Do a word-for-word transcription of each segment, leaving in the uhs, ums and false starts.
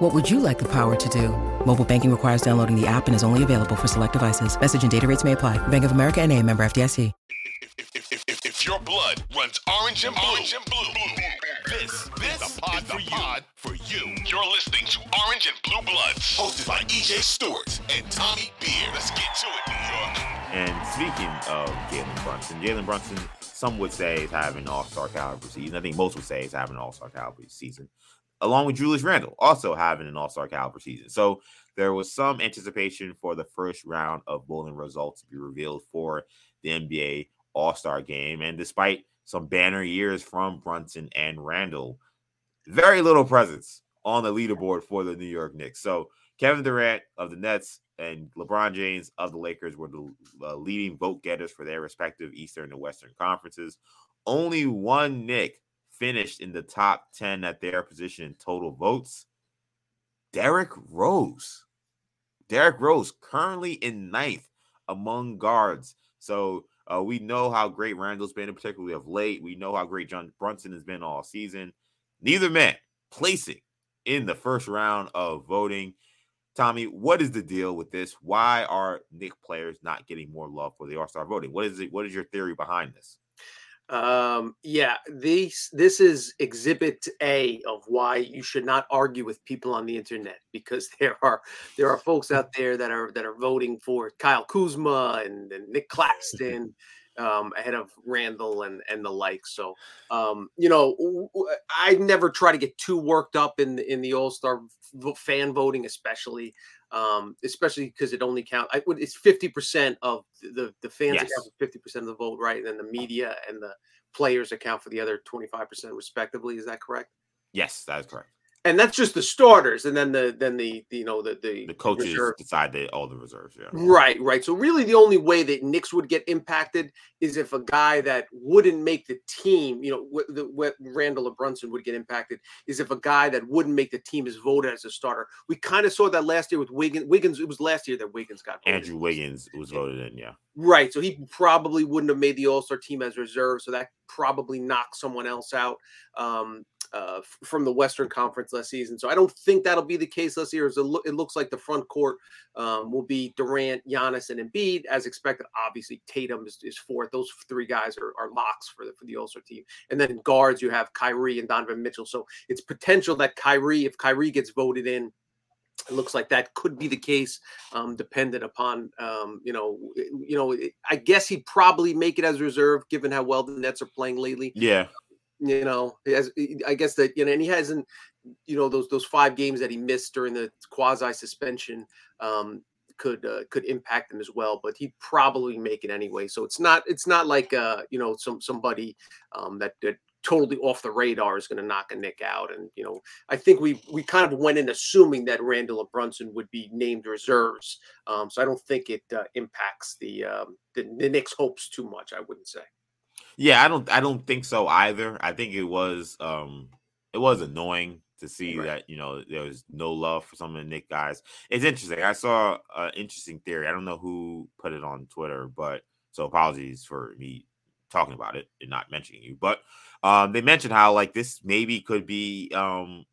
What would you like the power to do? Mobile banking requires downloading the app and is only available for select devices. Message and data rates may apply. Bank of America N A, member F D I C. If, if, if, if, if your blood runs orange and blue, orange and blue, blue. this, this is the pod, is the for, pod you. for you. You're listening to Orange and Blue Bloods, hosted by E J. Stewart and Tommy Beard. Let's get to it, New York. And speaking of Jalen Brunson, Jalen Brunson, some would say, is having an all-star caliber season. I think most would say is having an all-star caliber season, along with Julius Randle, also having an all-star caliber season. So there was some anticipation for the first round of voting results to be revealed for the N B A All-Star game, and despite some banner years from Brunson and Randle, very little presence on the leaderboard for the New York Knicks. So Kevin Durant of the Nets and LeBron James of the Lakers were the uh, leading vote getters for their respective Eastern and Western conferences. Only one Knick finished in the top ten at their position in total votes. Derrick Rose. Derrick Rose currently in ninth among guards. So Uh, we know how great Randle's been, particularly of late. We know how great John Brunson has been all season. Neither man placing in the first round of voting. Tommy, what is the deal with this? Why are Knicks players not getting more love for the All-Star voting? What is it? What is your theory behind this? Um, yeah, these, this is exhibit A of why you should not argue with people on the internet, because there are, there are folks out there that are, that are voting for Kyle Kuzma and, and Nick Claxton, um, ahead of Randle and, and the like. So, um, you know, I never try to get too worked up in the, in the All-Star fan voting, especially, um, especially because it only counts. I would, it's fifty percent of the, the fans yes. account for fifty percent of the vote, right? And then the media and the players account for the other twenty-five percent respectively. Is that correct? Yes, that is correct. And that's just the starters. And then the, then the, the you know, the, the, the coaches reserve. decide that all the reserves. Yeah. Right. Right. So really the only way that Knicks would get impacted is if a guy that wouldn't make the team, you know, what, the, what Randle or Brunson would get impacted is if a guy that wouldn't make the team is voted as a starter. We kind of saw that last year with Wiggins. Wiggins. It was last year that Wiggins got voted. Andrew Wiggins was voted in. Yeah. Right. So he probably wouldn't have made the All-Star team as reserve. So that probably knocked someone else out. Um, Uh, from the Western Conference last season. So I don't think that'll be the case this year. Lo- it looks like the front court um, will be Durant, Giannis, and Embiid, as expected. Obviously, Tatum is, is fourth. Those three guys are, are locks for the, for the All-Star team. And then in guards, you have Kyrie and Donovan Mitchell. So it's potential that Kyrie, if Kyrie gets voted in, it looks like that could be the case, um, dependent upon, um, you know, you know, I guess he'd probably make it as reserve, given how well the Nets are playing lately. Yeah. You know, as I guess that, you know, and he hasn't, you know, those those five games that he missed during the quasi suspension um, could uh, could impact him as well. But he'd probably make it anyway. So it's not it's not like, uh, you know, some somebody um, that, that totally off the radar is going to knock a Knick out. And, you know, I think we we kind of went in assuming that Randle or Brunson would be named reserves. Um, so I don't think it uh, impacts the, um, the the Knicks' hopes too much, I wouldn't say. Yeah, I don't I don't think so either. I think it was um it was annoying to see right. that, you know, there was no love for some of the Knicks guys. It's interesting. I saw an interesting theory. I don't know who put it on Twitter, but so apologies for me talking about it and not mentioning you. But um they mentioned how like this maybe could be um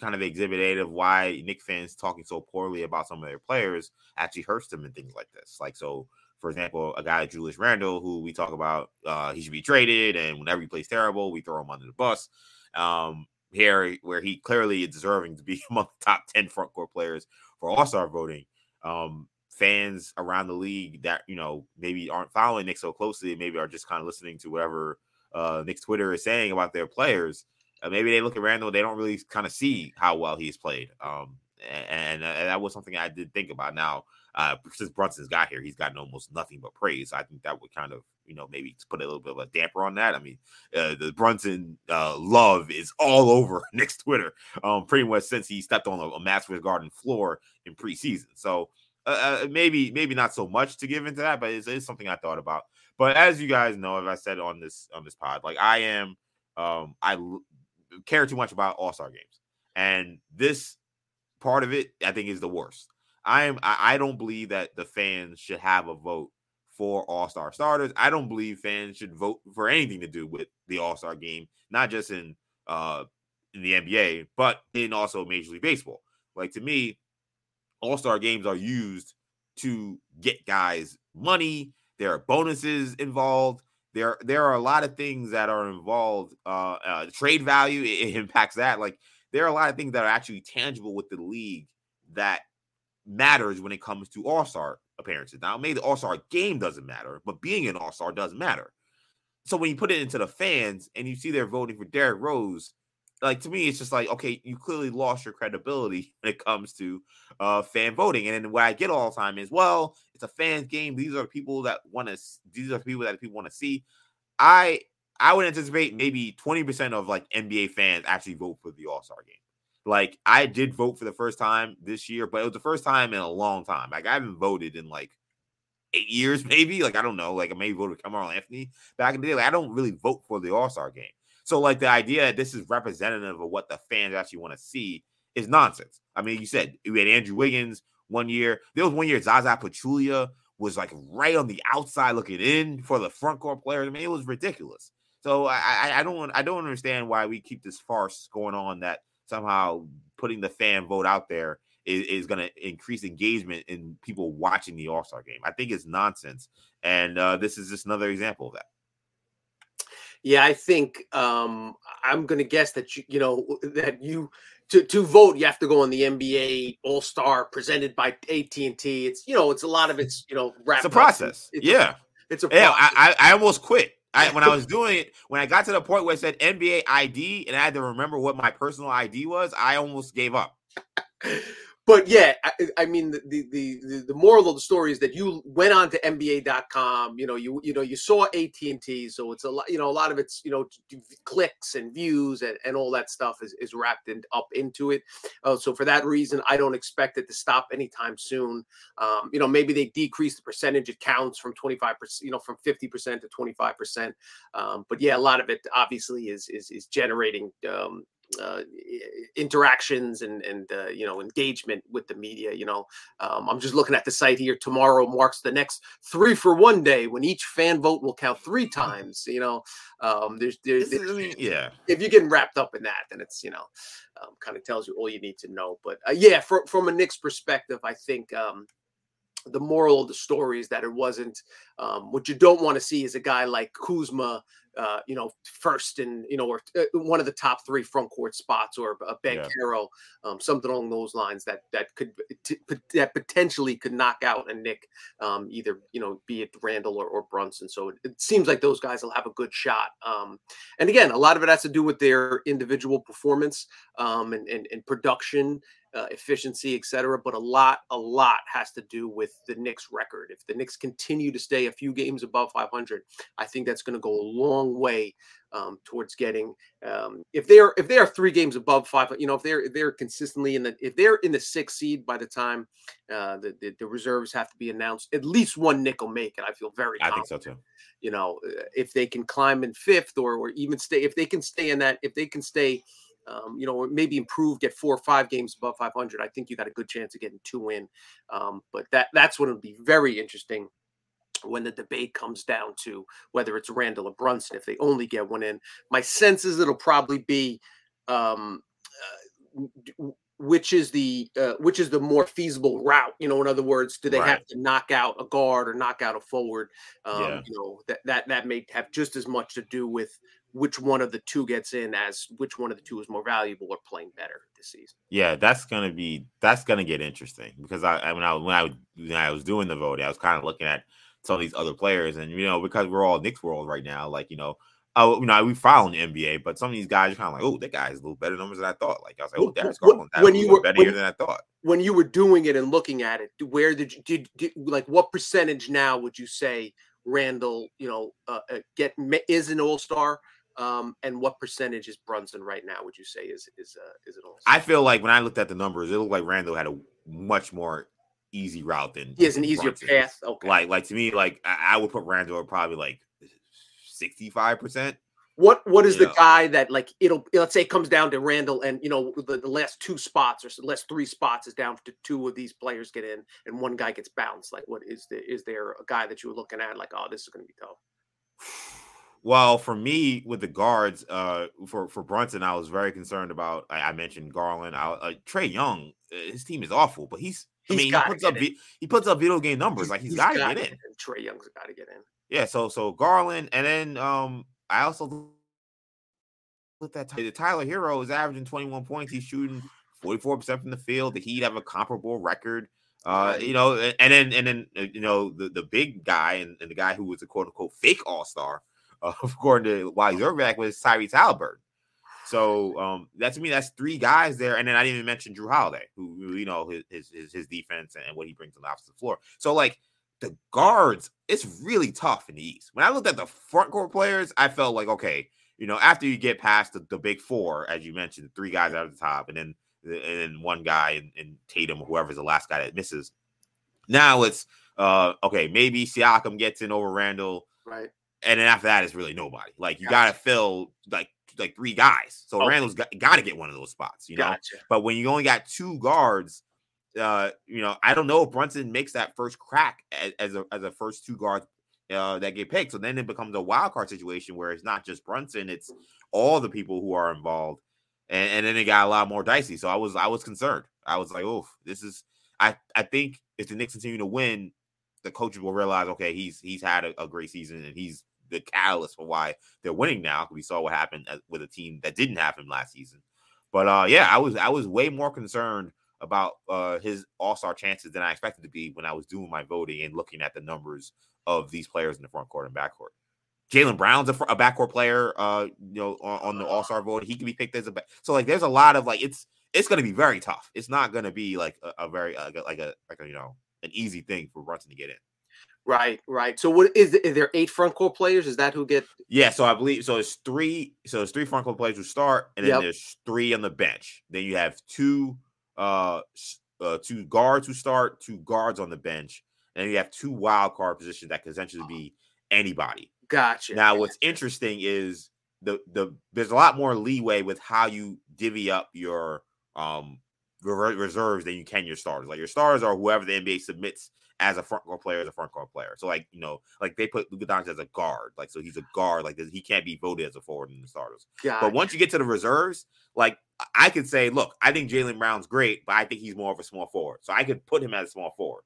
kind of exhibit A of why Knicks fans talking so poorly about some of their players actually hurts them and things like this. Like so For example, a guy like Julius Randle, who we talk about, uh, he should be traded, and whenever he plays terrible, we throw him under the bus. Um, here, where he clearly is deserving to be among the top ten front court players for All-Star voting, um, fans around the league that, you know, maybe aren't following Knicks so closely, maybe are just kind of listening to whatever uh, Knicks Twitter is saying about their players. Uh, maybe they look at Randle, they don't really kind of see how well he's played. Um, and, and, and that was something I did think about. Now, Uh, since Brunson's got here, he's gotten almost nothing but praise. I think that would kind of, you know, maybe put a little bit of a damper on that. I mean, uh, the Brunson uh, love is all over Knicks Twitter, um, pretty much since he stepped on a, a Madison Square Garden floor in preseason. So uh, maybe maybe not so much to give into that, but it's, it's something I thought about. But as you guys know, as I said on this on this pod, like I am, um, I l- care too much about All-Star games, and this part of it I think is the worst. I am I, I don't believe that the fans should have a vote for All-Star starters. I don't believe fans should vote for anything to do with the All-Star game, not just in uh in the N B A, but in also Major League Baseball. Like, to me, All-Star games are used to get guys money. There are bonuses involved. There, there are a lot of things that are involved. Uh, uh, trade value, it, it impacts that. Like, there are a lot of things that are actually tangible with the league that matters when it comes to All-Star appearances. Now, maybe the All-Star game doesn't matter, but being an All-Star does matter. So when you put it into the fans and you see they're voting for Derrick Rose, like, to me, it's just like, okay, you clearly lost your credibility when it comes to uh, fan voting. And then what I get all the time is, well, it's a fans game. These are the people that want to. These are the people that people want to see. I I would anticipate maybe twenty percent of like N B A fans actually vote for the All-Star game. Like, I did vote for the first time this year, but it was the first time in a long time. Like, I haven't voted in like eight years, maybe. Like, I don't know. Like, I maybe voted for Carmelo Anthony back in the day. Like, I don't really vote for the All-Star game. So, like, the idea that this is representative of what the fans actually want to see is nonsense. I mean, you said we had Andrew Wiggins one year. There was one year Zaza Pachulia was, like, right on the outside looking in for the front court players. I mean, it was ridiculous. So I, I, I don't I don't understand why we keep this farce going on that somehow putting the fan vote out there is, is going to increase engagement in people watching the All-Star game. I think it's nonsense. And uh, this is just another example of that. Yeah, I think um, I'm going to guess that, you, you know, that you to, to vote, you have to go on the N B A All-Star presented by A T and T. It's, you know, it's a lot of it's, you know, wrapped it's a process. It's, it's yeah. A, it's a process. Yeah, I, I almost quit I, when I was doing it. When I got to the point where it said N B A I D and I had to remember what my personal I D was, I almost gave up. But, yeah, I, I mean, the, the the the moral of the story is that you went on to N B A dot com, you know, you you know, you saw A T and T, so it's a lot, you know, a lot of it's, you know, clicks and views and, and all that stuff is, is wrapped in, up into it. Uh, so for that reason, I don't expect it to stop anytime soon. Um, you know, maybe they decrease the percentage it counts from twenty-five percent, you know, from fifty percent to twenty-five percent. Um, but, yeah, a lot of it obviously is is, is generating um uh interactions and and uh, you know, engagement with the media. You know, um I'm just looking at the site here. Tomorrow marks the next three for one day when each fan vote will count three times. You know, um there's there's, there's I mean, yeah, if you're getting wrapped up in that, then it's, you know, um, kind of tells you all you need to know. But uh, yeah, for, from a Knicks perspective, I think um the moral of the story is that it wasn't um, what you don't want to see is a guy like Kuzma, uh, you know, first in, you know, or uh, one of the top three front court spots, or a Ben Carroll, yeah. um, something along those lines that, that could, t- that potentially could knock out a Nick, um, either, you know, be it Randall or, or Brunson. So it, it seems like those guys will have a good shot. Um, and again, a lot of it has to do with their individual performance um, and, and, and production, Uh, efficiency, et cetera. But a lot, a lot has to do with the Knicks record. If the Knicks continue to stay a few games above five hundred, I think that's going to go a long way um, towards getting, um, if they are, if they are three games above five hundred, you know, if they're, if they're consistently in the, if they're in the sixth seed by the time uh, the, the, the reserves have to be announced, at least one Knick will make it. I feel very confident. I think so too. You know, if they can climb in fifth or, or even stay, if they can stay in that, if they can stay, Um, you know, maybe improved at four or five games above five hundred. I think you got a good chance of getting two in. Um, but that that's what would be very interesting when the debate comes down to whether it's Randall or Brunson, if they only get one in. My sense is it'll probably be um, uh, which is the uh, which is the more feasible route. You know, in other words, do they right. have to knock out a guard or knock out a forward? Um, yeah. You know, that, that that may have just as much to do with which one of the two gets in as which one of the two is more valuable or playing better this season. Yeah, that's gonna be that's gonna get interesting because I, I when I when I when I was doing the voting, I was kind of looking at some of these other players, and you know, because we're all Knicks world right now, like you know, oh you know we follow the N B A, but some of these guys are kind of like, oh, that guy's a little better numbers than I thought. Like I was like, oh, Darius Garland, that was better when, than I thought. When you were doing it and looking at it, where did you did, did like what percentage now would you say Randall, you know, uh, get is an All-Star? Um, and what percentage is Brunson right now? Would you say is is uh, is it all? I feel like when I looked at the numbers, it looked like Randall had a much more easy route than he has an easier Brunson. path. Okay, like like to me, like I, I would put Randle probably like sixty-five percent. What what is you the know. guy that like it'll let's say it comes down to Randle and you know the, the last two spots or the last three spots is down to two of these players get in and one guy gets bounced. Like what is the is there a guy that you were looking at like, oh, this is going to be tough? Well, for me with the guards, uh, for for Brunson, I was very concerned about. I, I mentioned Garland. I, uh, Trae Young, his team is awful, but he's. he's I mean, he puts up in. he puts up video game numbers. Like he's, he's got to get in. in. Trae Young's got to get in. Yeah. So so Garland, and then um. I also looked at Tyler Herro is averaging twenty-one points. He's shooting forty-four percent from the field. The Heat have a comparable record. Uh, you know, and then and then you know the, the big guy and, and the guy who was a quote unquote fake all-star, uh, according to Wally Zerbeck, was Tyrese Haliburton. So um, that to me, that's three guys there. And then I didn't even mention Jrue Holiday, who you know his his his defense and what he brings to the opposite floor. So like the guards, it's really tough in the East. When I looked at the front court players, I felt like, okay, you know, after you get past the, the big four, as you mentioned, three guys out of the top, and then and then one guy and, and Tatum or whoever's the last guy that misses. Now it's uh, okay, maybe Siakam gets in over Randle, right? And then after that, it's really nobody. Like you gotcha. gotta fill like like three guys. So okay. Randle's got, gotta get one of those spots, you know. Gotcha. But when you only got two guards. Uh, you know, I don't know if Brunson makes that first crack as, as a as a first two guards uh, that get picked. So then it becomes a wild card situation where it's not just Brunson, it's all the people who are involved, and, and then it got a lot more dicey. So I was I was concerned. I was like, oh, this is. I I think if the Knicks continue to win, the coaches will realize, okay, he's he's had a, a great season and he's the catalyst for why they're winning now. We saw what happened with a team that didn't have him last season. But uh, yeah, I was I was way more concerned about uh, his all-star chances than I expected to be when I was doing my voting and looking at the numbers of these players in the front court and backcourt. Jaylen Brown's a, fr- a backcourt player, uh, you know, on, on the all-star vote. He can be picked as a back. So like, there's a lot of like, it's, it's going to be very tough. It's not going to be like a, a very, uh, like a, like a, you know, an easy thing for Brunson to get in. Right. Right. So what is, is there eight front court players? Is that who get? Yeah. So I believe, so it's three. So it's three front court players who start and then yep. there's three on the bench. Then you have two, Uh, uh, two guards who start, two guards on the bench, and you have two wild card positions that could essentially be anybody. Gotcha. Now, what's interesting is the the there's a lot more leeway with how you divvy up your um reserves than you can your starters. Like your starters are whoever the N B A submits as a front court player, as a front court player. So, like you know, like they put Luka Doncic as a guard, like so he's a guard. Like he can't be voted as a forward in the starters. Gotcha. But once you get to the reserves, like. I could say, look, I think Jaylen Brown's great, but I think he's more of a small forward. So I could put him as a small forward.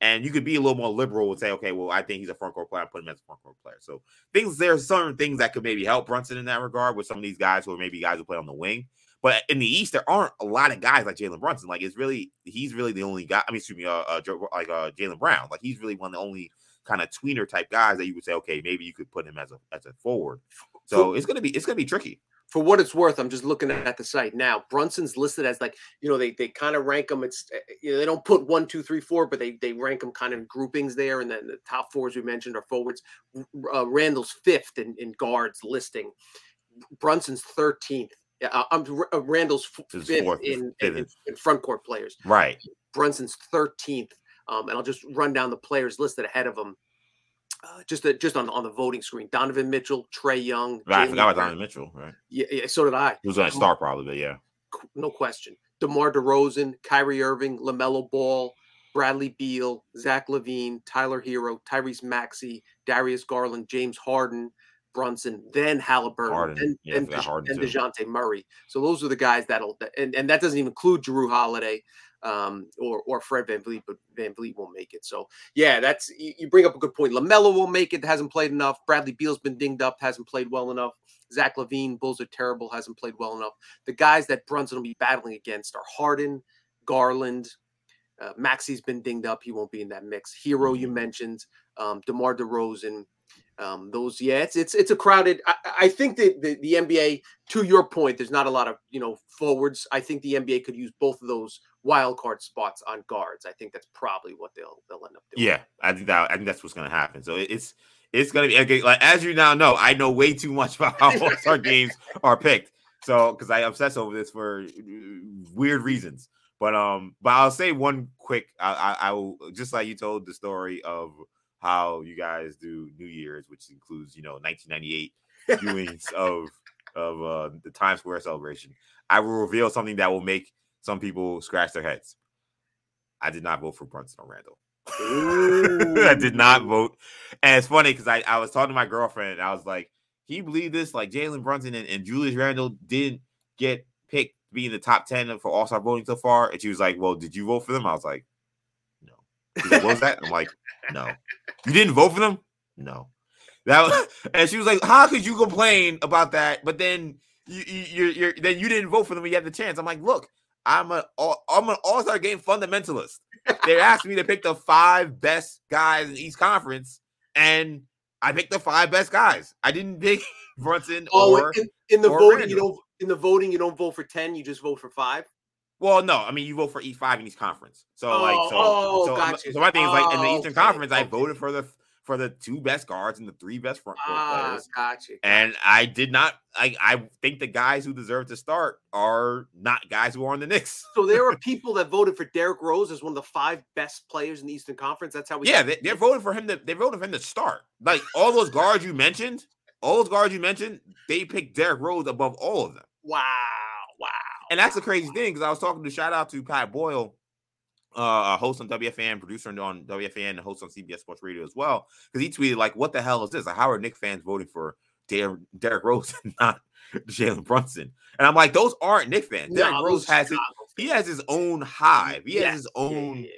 And you could be a little more liberal and say, okay, well, I think he's a front court player. I put him as a front court player. So things there are certain things that could maybe help Brunson in that regard with some of these guys who are maybe guys who play on the wing. But in the East, there aren't a lot of guys like Jaylen Brunson. Like it's really he's really the only guy. I mean, excuse me, uh, uh, like uh, Jaylen Brown. Like he's really one of the only kind of tweener type guys that you would say, okay, maybe you could put him as a as a forward. So it's gonna be it's gonna be tricky. For what it's worth, I'm just looking at the site now. Brunson's listed as like, you know, they they kind of rank them. It's you know, they don't put one, two, three, four, but they they rank them kind of in groupings there. And then the top fours we mentioned are forwards. Uh, Randall's fifth in, in guards listing. Brunson's thirteenth. Uh, I'm uh, Randall's fifth in, in, in front court players. Right. Brunson's thirteenth. Um, and I'll just run down the players listed ahead of him. Uh, just the, just on on the voting screen, Donovan Mitchell, Trae Young. Right, I forgot about Donovan Mitchell, right? Yeah, yeah, so did I. He was on a star probably, but yeah. No question. DeMar DeRozan, Kyrie Irving, LaMelo Ball, Bradley Beal, Zach LaVine, Tyler Herro, Tyrese Maxey, Darius Garland, James Harden, Brunson, then Haliburton, Harden. then, yeah, then, Harden then DeJounte Murray. So those are the guys that'll and, – and that doesn't even include Jrue Holiday. Um, or or Fred VanVleet, but VanVleet won't make it. So yeah, that's you, you bring up a good point. LaMelo won't make it; hasn't played enough. Bradley Beal's been dinged up; hasn't played well enough. Zach LaVine, Bulls are terrible; hasn't played well enough. The guys that Brunson will be battling against are Harden, Garland. Uh, Maxey's been dinged up; he won't be in that mix. Herro, you mentioned, um, DeMar DeRozan. Um, those, yeah, it's it's it's a crowded. I, I think that the, the N B A, to your point, there's not a lot of you know forwards. I think the N B A could use both of those wild card spots on guards. I think that's probably what they'll they'll end up doing. Yeah, I think that I think that's what's going to happen. So it, it's it's going to be okay, like as you now know, I know way too much about how all-star games are picked. So because I obsess over this for weird reasons. But um, but I'll say one quick. I, I I will just like you told the story of how you guys do New Year's, which includes you know nineteen ninety-eight viewings of of uh, the Times Square celebration. I will reveal something that will make some people scratch their heads. I did not vote for Brunson or Randle. I did not vote, and it's funny because I, I was talking to my girlfriend and I was like, "Can you believe this? Like Jalen Brunson and, and Julius Randle didn't get picked to be in the top ten for All-Star voting so far." And she was like, "Well, did you vote for them?" I was like, "No." She's like, what was that? I'm like, "No." You didn't vote for them? No. That was, and she was like, "How could you complain about that? But then you you you're, then you didn't vote for them when you had the chance." I'm like, "Look, I'm an all, I'm an All-Star game fundamentalist. They asked me to pick the five best guys in each conference, and I picked the five best guys. I didn't pick Brunson oh, or in, in the or voting. Randall. You don't in the voting. You don't vote for ten. You just vote for five. Well, no, I mean you vote for each five in each conference. So oh, like, so oh, so, gotcha. so my thing is like in the Eastern okay, Conference, okay. I voted for the for the two best guards and the three best front court ah, players. Gotcha. And I did not. I I think the guys who deserve to start are not guys who are on the Knicks. So there were people that voted for Derrick Rose as one of the five best players in the Eastern Conference. That's how we. Yeah, they, they're voting for him. To, they voted for him to start. Like all those guards you mentioned. All those guards you mentioned, they picked Derrick Rose above all of them. Wow, wow. And that's the crazy thing, because I was talking to, shout out to Pat Boyle, uh, a host on W F A N, producer on W F A N, and host on C B S Sports Radio as well, because he tweeted, like, what the hell is this? Like, how are Knicks fans voting for Der- Derrick Rose and not Jalen Brunson? And I'm like, those aren't Knicks fans. No, Derrick Rose has his, he has his own hive. He yeah. has his own yeah.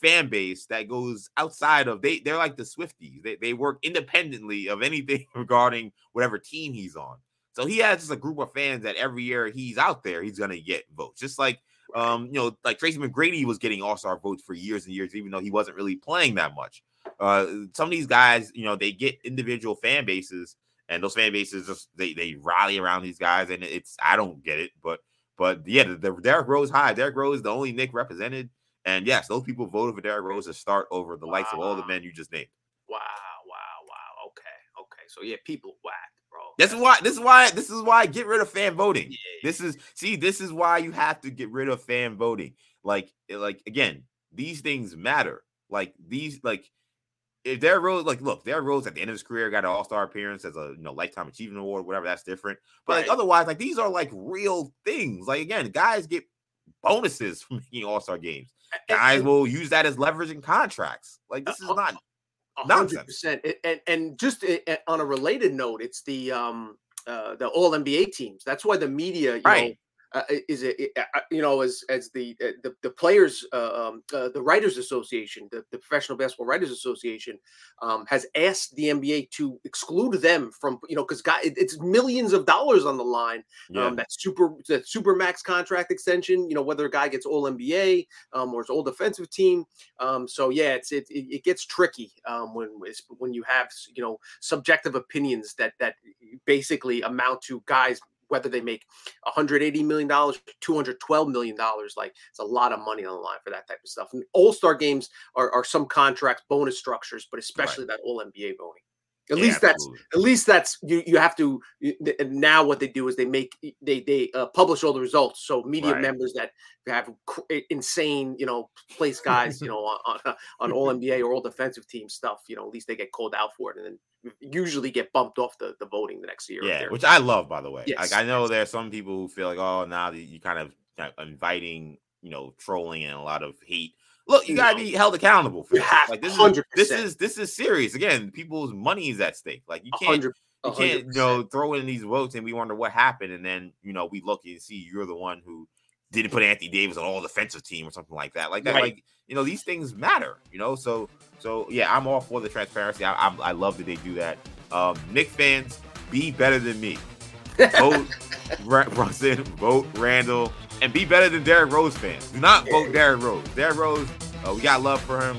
fan base that goes outside of they they're like the Swifties. They they work independently of anything regarding whatever team he's on. So he has just a group of fans that every year he's out there, he's gonna get votes. Just like um, you know, like Tracy McGrady was getting all-star votes for years and years, even though he wasn't really playing that much. Uh some of these guys, you know, they get individual fan bases, and those fan bases just they they rally around these guys, and it's I don't get it, but but yeah, the, the Derrick Rose high, Derrick Rose is the only Knick represented. And yes, those people voted for Derrick Rose to start over the wow. likes of all the men you just named. Wow, wow, wow. Okay, okay. So yeah, people whack, bro. This is why. This is why. This is why. Get rid of fan voting. Yeah, yeah. This is see. This is why you have to get rid of fan voting. Like, like again, these things matter. Like these, like if Derrick Rose, like look, Derrick Rose at the end of his career got an All-Star appearance as a you know lifetime achievement award, whatever. That's different. But right. like otherwise, like these are like real things. Like again, guys get bonuses from making All-Star games. Guys will use that as leverage in contracts. Like this is not nonsense. one hundred percent. And and just on a related note, it's the um uh, the All N B A teams. That's why the media, you right. know, uh, is it, it uh, you know as as the uh, the, the players uh, um uh, the Writers Association, the, the Professional Basketball Writers Association, um has asked the N B A to exclude them from you know because guys it's millions of dollars on the line. Yeah. Um, that super that super max contract extension, you know whether a guy gets All N B A um or it's all defensive team. Um so yeah, it's it it, it gets tricky um when when you have you know subjective opinions that that basically amount to guys. Whether they make one hundred eighty million dollars, two hundred twelve million dollars, like it's a lot of money on the line for that type of stuff. And All-Star games are, are some contracts, bonus structures, but especially right. that All N B A voting. At yeah, least that's absolutely. at least that's you. You have to now. What they do is they make they they uh, publish all the results. So media right. members that have insane, you know, place guys, you know, on on, on all N B A or all defensive team stuff. You know, at least they get called out for it, and then usually get bumped off the, the voting the next year. Yeah, which I love, by the way. Yes. Like I know there are some people who feel like, oh, now nah, you kind of inviting, you know, trolling and a lot of hate. Look, you gotta be held accountable for that. Like this is this is this is serious. Again, people's money is at stake. Like you can't you can't you know throw in these votes and we wonder what happened, and then you know we look and see you're the one who didn't put Anthony Davis on all defensive team or something like that. Like that, right. like you know these things matter. You know, so so yeah, I'm all for the transparency. I I, I love that they do that. Um, Knicks fans, be better than me. Vote Brunson, vote Randall. And be better than Derrick Rose fans. Do not vote Derrick Rose. Derrick Rose, uh, we got love for him.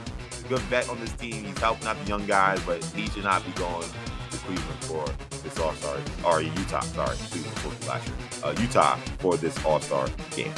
Good vet on this team. He's helping out the young guys, but he should not be going to Cleveland for this All-Star, or Utah, sorry, Cleveland for last year. Uh, Utah for this All-Star game.